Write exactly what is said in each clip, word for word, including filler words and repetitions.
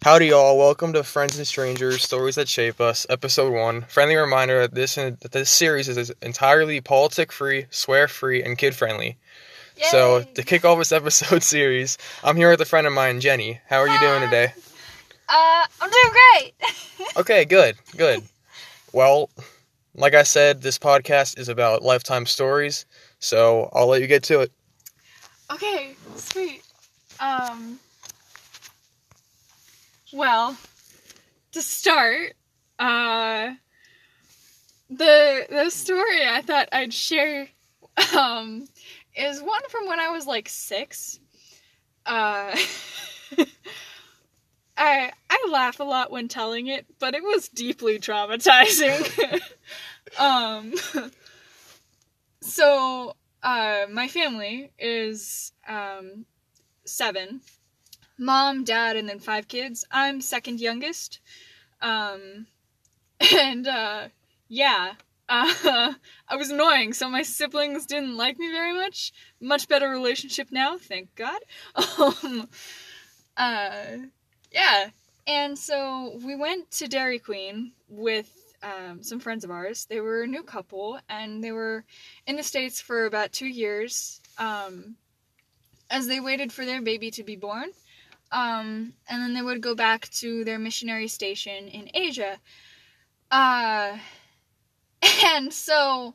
Howdy y'all, welcome to Friends and Strangers, Stories That Shape Us, Episode one. Friendly reminder that this that this series is entirely politic-free, swear-free, and kid-friendly. Yay. So, to kick off this episode series, I'm here with a friend of mine, Jenny. How are Hi. You doing today? Uh, I'm doing great! Okay, good, good. Well, like I said, this podcast is about lifetime stories, so I'll let you get to it. Okay, sweet. Um... Well, to start, uh, the the story I thought I'd share um, is one from when I was like six. Uh, I I laugh a lot when telling it, but it was deeply traumatizing. um, so uh, my family is um, seven. Mom, dad, and then five kids. I'm second youngest. Um, and, uh, yeah, uh, I was annoying, so my siblings didn't like me very much. Much better relationship now, thank God. Um, uh, yeah. And so we went to Dairy Queen with, um, some friends of ours. They were a new couple, and they were in the States for about two years, um, as they waited for their baby to be born. Um, and then they would go back to their missionary station in Asia. Uh, and so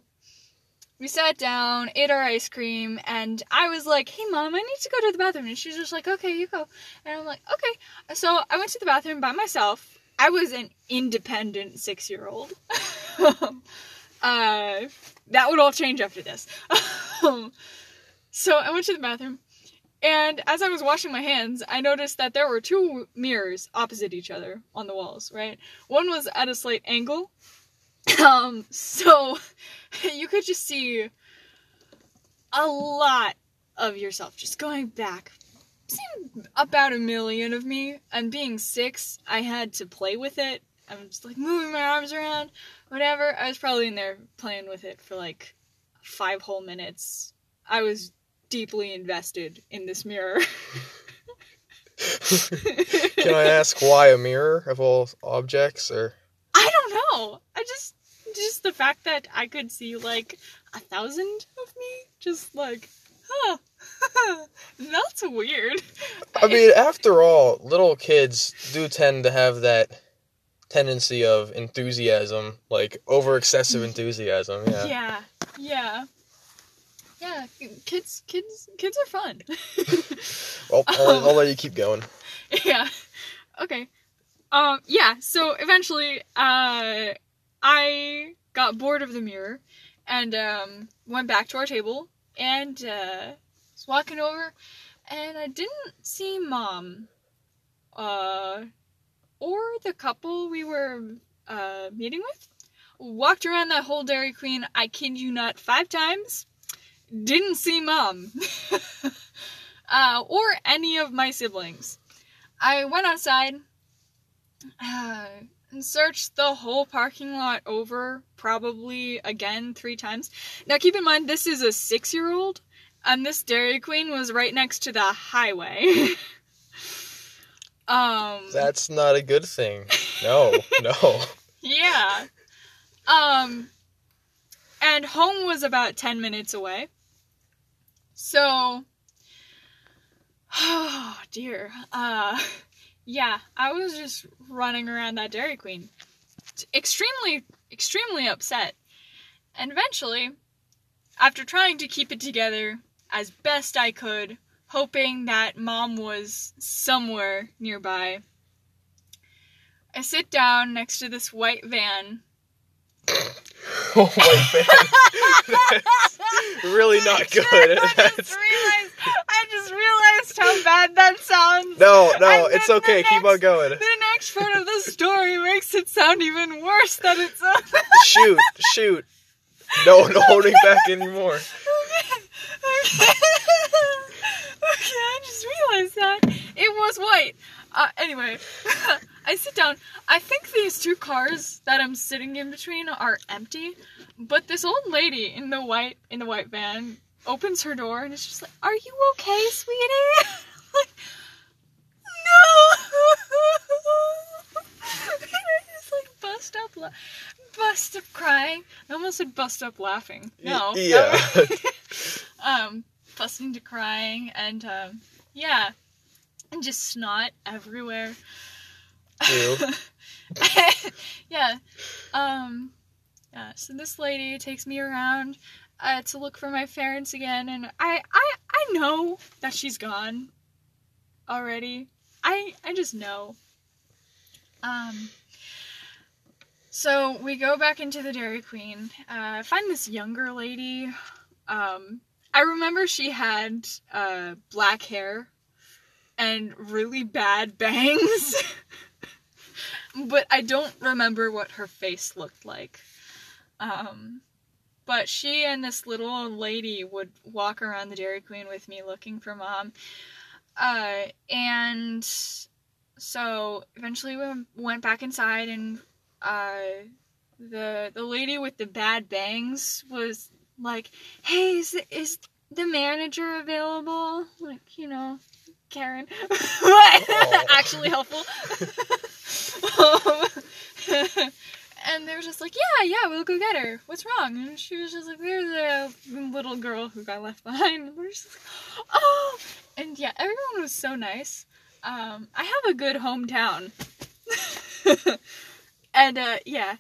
we sat down, ate our ice cream, and I was like, "Hey Mom, I need to go to the bathroom." And she's just like, "Okay, you go." And I'm like, "Okay." So I went to the bathroom by myself. I was an independent six-year-old. uh, that would all change after this. So I went to the bathroom. And as I was washing my hands, I noticed that there were two mirrors opposite each other on the walls, right? One was at a slight angle, um, so you could just see a lot of yourself just going back. Seen about a million of me, and being six, I had to play with it. I'm just like moving my arms around, whatever. I was probably in there playing with it for like five whole minutes. I was deeply invested in this mirror. Can I ask why a mirror of all objects, or? I don't know. I just, just the fact that I could see like a thousand of me, just like, huh, that's weird. I mean, after all, little kids do tend to have that tendency of enthusiasm, like over excessive enthusiasm. Yeah. Yeah. Yeah. Yeah, kids, kids, kids are fun. well, I'll, um, I'll let you keep going. Yeah. Okay. Um. Yeah. So eventually, uh, I got bored of the mirror, and um, went back to our table, and uh, was walking over, and I didn't see Mom, uh, or the couple we were uh meeting with. Walked around that whole Dairy Queen. I kid you not, five times. Didn't see Mom, uh, or any of my siblings. I went outside, uh, and searched the whole parking lot over, probably, again, three times. Now, keep in mind, this is a six-year-old, and this Dairy Queen was right next to the highway. um, That's not a good thing. No, no. Yeah. Um, and home was about ten minutes away. So, oh dear, uh, yeah, I was just running around that Dairy Queen, extremely, extremely upset, and eventually, after trying to keep it together as best I could, hoping that Mom was somewhere nearby, I sit down next to this white van. Oh my man, that's really not good. I just, realized, I just realized how bad that sounds. No, no, it's okay, next, keep on going. The next part of the story makes it sound even worse than it's... shoot, shoot. No, no holding back anymore. Okay, okay. Okay, I just realized that. It was white. Uh, anyway, I sit down. I think these two cars that I'm sitting in between are empty, but this old lady in the white in the white van opens her door and is just like, "Are you okay, sweetie?" I'm like, no. la- bust up crying. I almost said bust up laughing. No. Yeah. um, bust into crying and, um, yeah. And just snot everywhere. Ew. yeah. Um, yeah. So this lady takes me around uh, to look for my parents again, and I, I, I know that she's gone already. I, I just know. Um. So we go back into the Dairy Queen. Uh, I find this younger lady. Um, I remember she had uh black hair and really bad bangs. But I don't remember what her face looked like. Um, but she and this little old lady would walk around the Dairy Queen with me looking for Mom. Uh, and so eventually we went back inside, and uh, the the lady with the bad bangs was like, "Hey, is the, is the manager available?" Like, you know, Karen. Actually helpful. And they were just like, yeah, yeah, we'll go get her. What's wrong? And she was just like, there's a little girl who got left behind. And we're just like, oh. And yeah, everyone was so nice. Um, I have a good hometown. and uh, yeah.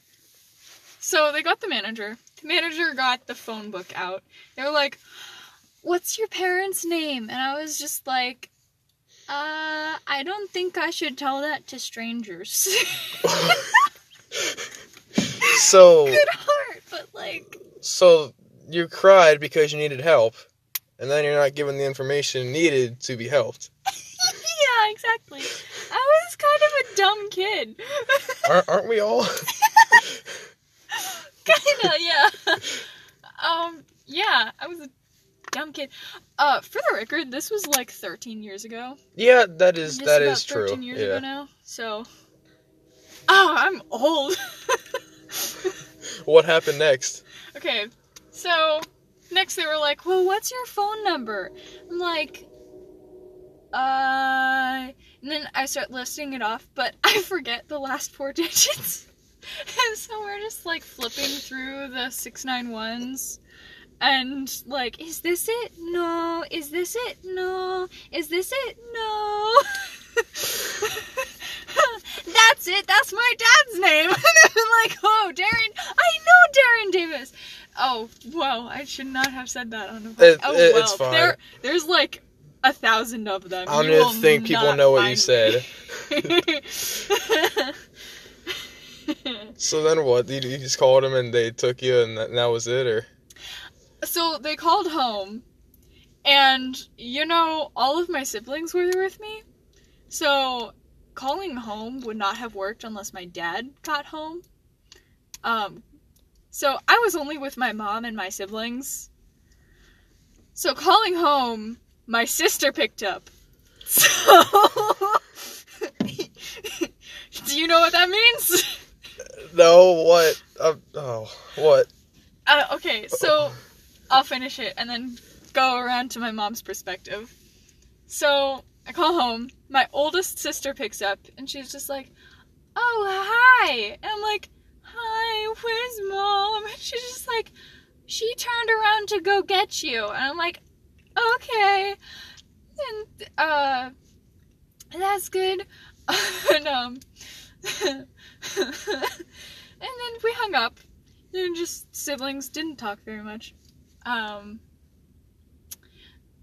So they got the manager. The manager got the phone book out. They were like, what's your parents' name? And I was just like, Uh, I don't think I should tell that to strangers. So... Good heart, but like... So, you cried because you needed help, and then you're not given the information needed to be helped. Yeah, exactly. I was kind of a dumb kid. Aren't, aren't we all? Kinda, yeah. Um, yeah, I was a dumb kid. Uh, for the record, this was like thirteen years ago. Yeah, that is that is true. thirteen years yeah. ago now. So, oh, I'm old. What happened next? Okay, so next they were like, "Well, what's your phone number?" I'm like, uh, and then I start listing it off, but I forget the last four digits, and so we're just like flipping through the six nine ones. And, like, is this it? No. Is this it? No. Is this it? No. That's it. That's my dad's name. And I'm like, oh, Darren. I know Darren Davis. Oh, whoa. I should not have said that on the podcast. It, oh, it, well. It's fine. There, there's, like, a thousand of them. I don't even think people know what you said. So then what? You, you just called them and they took you and that, and that was it, or... So they called home, and, you know, all of my siblings were with me, so calling home would not have worked unless my dad got home. Um, so I was only with my mom and my siblings. So calling home, my sister picked up. So, do you know what that means? No, what? Um, oh, what? Uh, okay, so... Oh. I'll finish it and then go around to my mom's perspective. So I call home. My oldest sister picks up and she's just like, oh, hi. And I'm like, hi, where's Mom? And she's just like, she turned around to go get you. And I'm like, okay. And, uh, that's good. and, um, and then we hung up. And just siblings didn't talk very much. Um,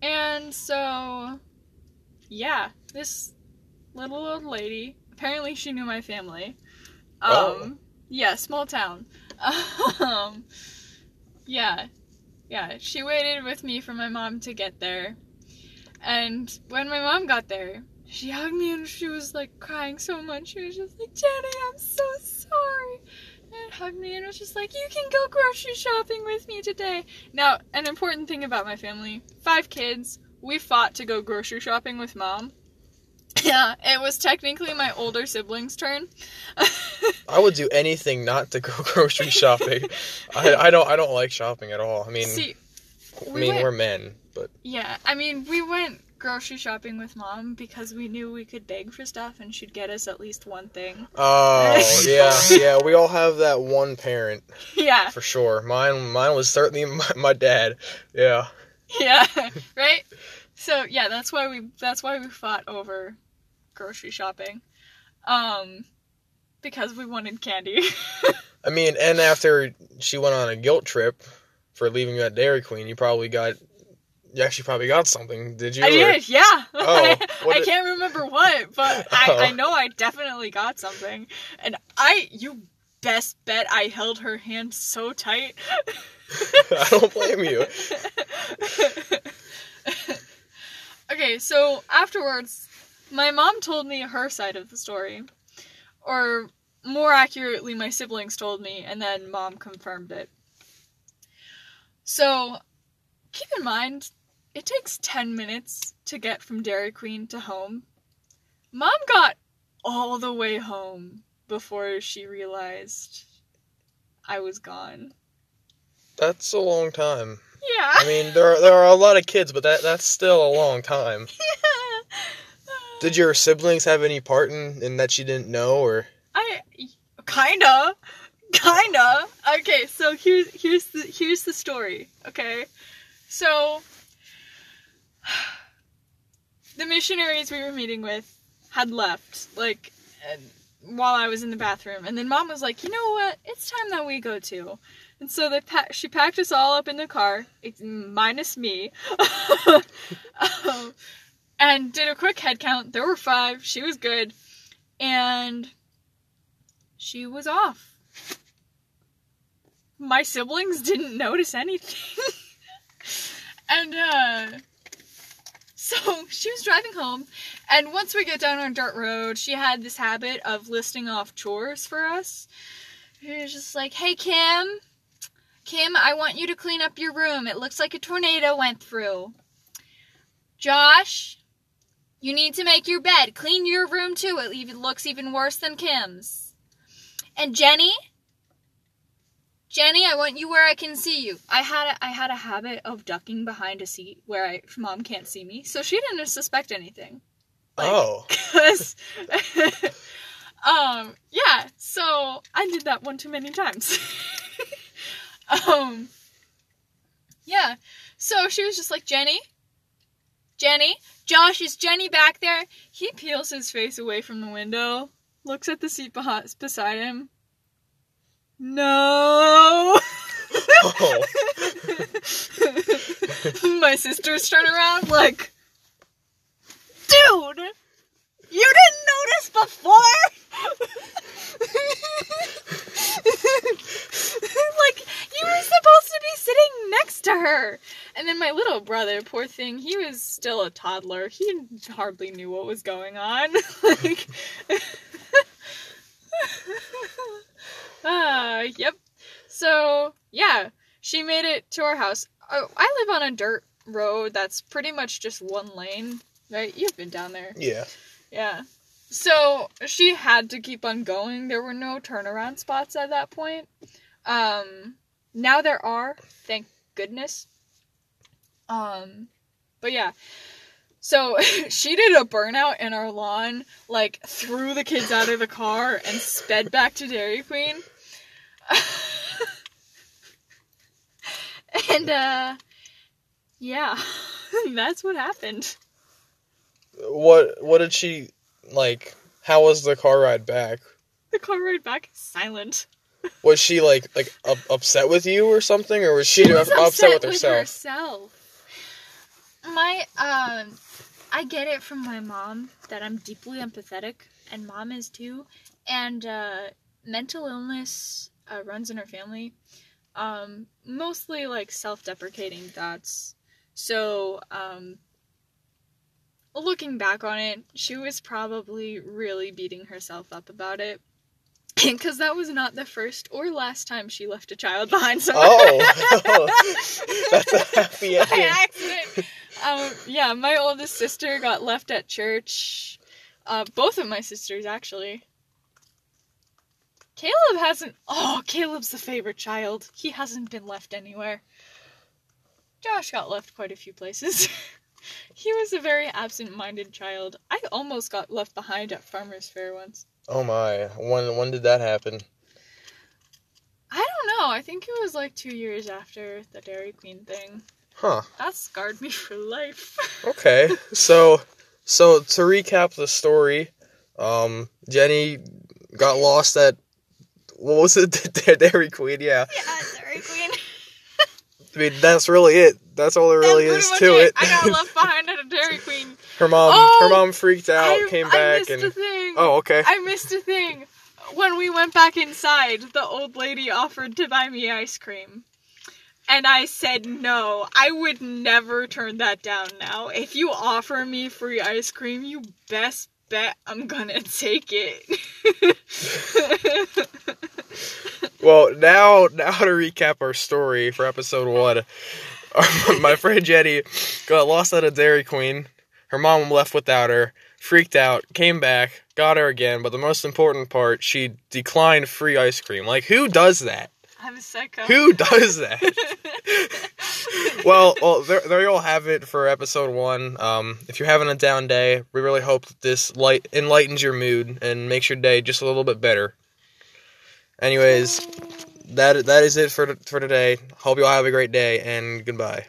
and so, yeah, this little old lady, apparently she knew my family, um, oh. yeah, small town, um, yeah, yeah, she waited with me for my mom to get there, and when my mom got there, she hugged me and she was, like, crying so much, she was just like, Jenny, I'm so sorry. And hugged me and was just like, you can go grocery shopping with me today. Now, an important thing about my family, five kids, we fought to go grocery shopping with Mom. Yeah, it was technically my older siblings' turn. I would do anything not to go grocery shopping. I, I don't I don't like shopping at all. I mean, See, we I mean went, we're men, but yeah, I mean we went grocery shopping with Mom because we knew we could beg for stuff and she'd get us at least one thing. Oh, yeah, yeah. We all have that one parent. Yeah. For sure. Mine mine was certainly my, my dad. Yeah. Yeah, right? So, yeah, that's why we that's why we fought over grocery shopping. Um because we wanted candy. I mean, and after she went on a guilt trip for leaving you at Dairy Queen, you probably got you actually probably got something, did you? I did, yeah. Oh, I, I can't remember what, but oh. I, I know I definitely got something. And I, you best bet I held her hand so tight. I don't blame you. Okay, so afterwards, my mom told me her side of the story. Or more accurately, my siblings told me, and then Mom confirmed it. So, keep in mind, it takes ten minutes to get from Dairy Queen to home. Mom got all the way home before she realized I was gone. That's a long time. Yeah. I mean, there are, there are a lot of kids, but that that's still a long time. Yeah. Did your siblings have any part in, in that she didn't know, or? I, kinda. Kinda. Okay, so here's here's the here's the story. Okay, so the missionaries we were meeting with had left, like, while I was in the bathroom, and then Mom was like, "You know what? It's time that we go too." And so they pa- she packed us all up in the car, minus me, um, and did a quick head count. There were five. She was good, and she was off. My siblings didn't notice anything. and, uh... So, she was driving home, and once we get down on dirt road, she had this habit of listing off chores for us. She was just like, "Hey, Kim. Kim, I want you to clean up your room. It looks like a tornado went through. Josh, you need to make your bed. Clean your room, too. It even looks even worse than Kim's. And Jenny... Jenny, I want you where I can see you." I had a, I had a habit of ducking behind a seat where I, Mom can't see me, so she didn't suspect anything. Like, oh. Cause, um, yeah, so I did that one too many times. um, yeah, so she was just like, "Jenny, Jenny, Josh, is Jenny back there?" He peels his face away from the window, looks at the seat behind, beside him. No. Oh. My sisters turn around like, "Dude, you didn't notice before?" Like, you were supposed to be sitting next to her. And then my little brother, poor thing, he was still a toddler. He hardly knew what was going on. Like... Uh, yep. So, yeah, she made it to our house. Oh, I live on a dirt road that's pretty much just one lane, right? You've been down there. Yeah. Yeah. So, she had to keep on going. There were no turnaround spots at that point. Um, now there are, thank goodness. Um, but yeah. So, she did a burnout in our lawn, like, threw the kids out of the car and sped back to Dairy Queen. and, uh, yeah, that's what happened. What, what did she, like, how was the car ride back? The car ride back is silent. Was she, like, like up, upset with you or something, or was she, she was upset, upset with herself? With herself. My, um, I get it from my mom that I'm deeply empathetic, and Mom is too, and, uh, mental illness, uh, runs in her family, um, mostly, like, self-deprecating thoughts, so, um, looking back on it, she was probably really beating herself up about it, because that was not the first or last time she left a child behind somewhere. Oh, oh. That's a happy ending. By accident. Um, yeah, my oldest sister got left at church. Uh, both of my sisters, actually. Caleb hasn't... Oh, Caleb's the favorite child. He hasn't been left anywhere. Josh got left quite a few places. He was a very absent-minded child. I almost got left behind at Farmer's Fair once. Oh my, when, when did that happen? I don't know, I think it was like two years after the Dairy Queen thing. Huh. That scarred me for life. Okay, so, so to recap the story, um, Jenny got lost at, what was it, the Dairy Queen, yeah. Yeah, Dairy Queen. I mean, that's really it. That's all there really is to it. it. I got left behind at a Dairy Queen. Her mom, oh, her mom freaked out, I, came back, I missed and a thing. Oh, okay. I missed a thing. When we went back inside, the old lady offered to buy me ice cream, and I said no. I would never turn that down now. If you offer me free ice cream, you best bet I'm gonna take it. Well, now, now to recap our story for episode one. Our, my friend Jenny got lost at a Dairy Queen. Her mom left without her, freaked out, came back, got her again. But the most important part, she declined free ice cream. Like, who does that? I'm a psycho. Who does that? Well, well, there, there you'll have it for episode one. Um, if you're having a down day, we really hope that this light enlightens your mood and makes your day just a little bit better. Anyways, that that is it for for today. Hope you all have a great day, and goodbye.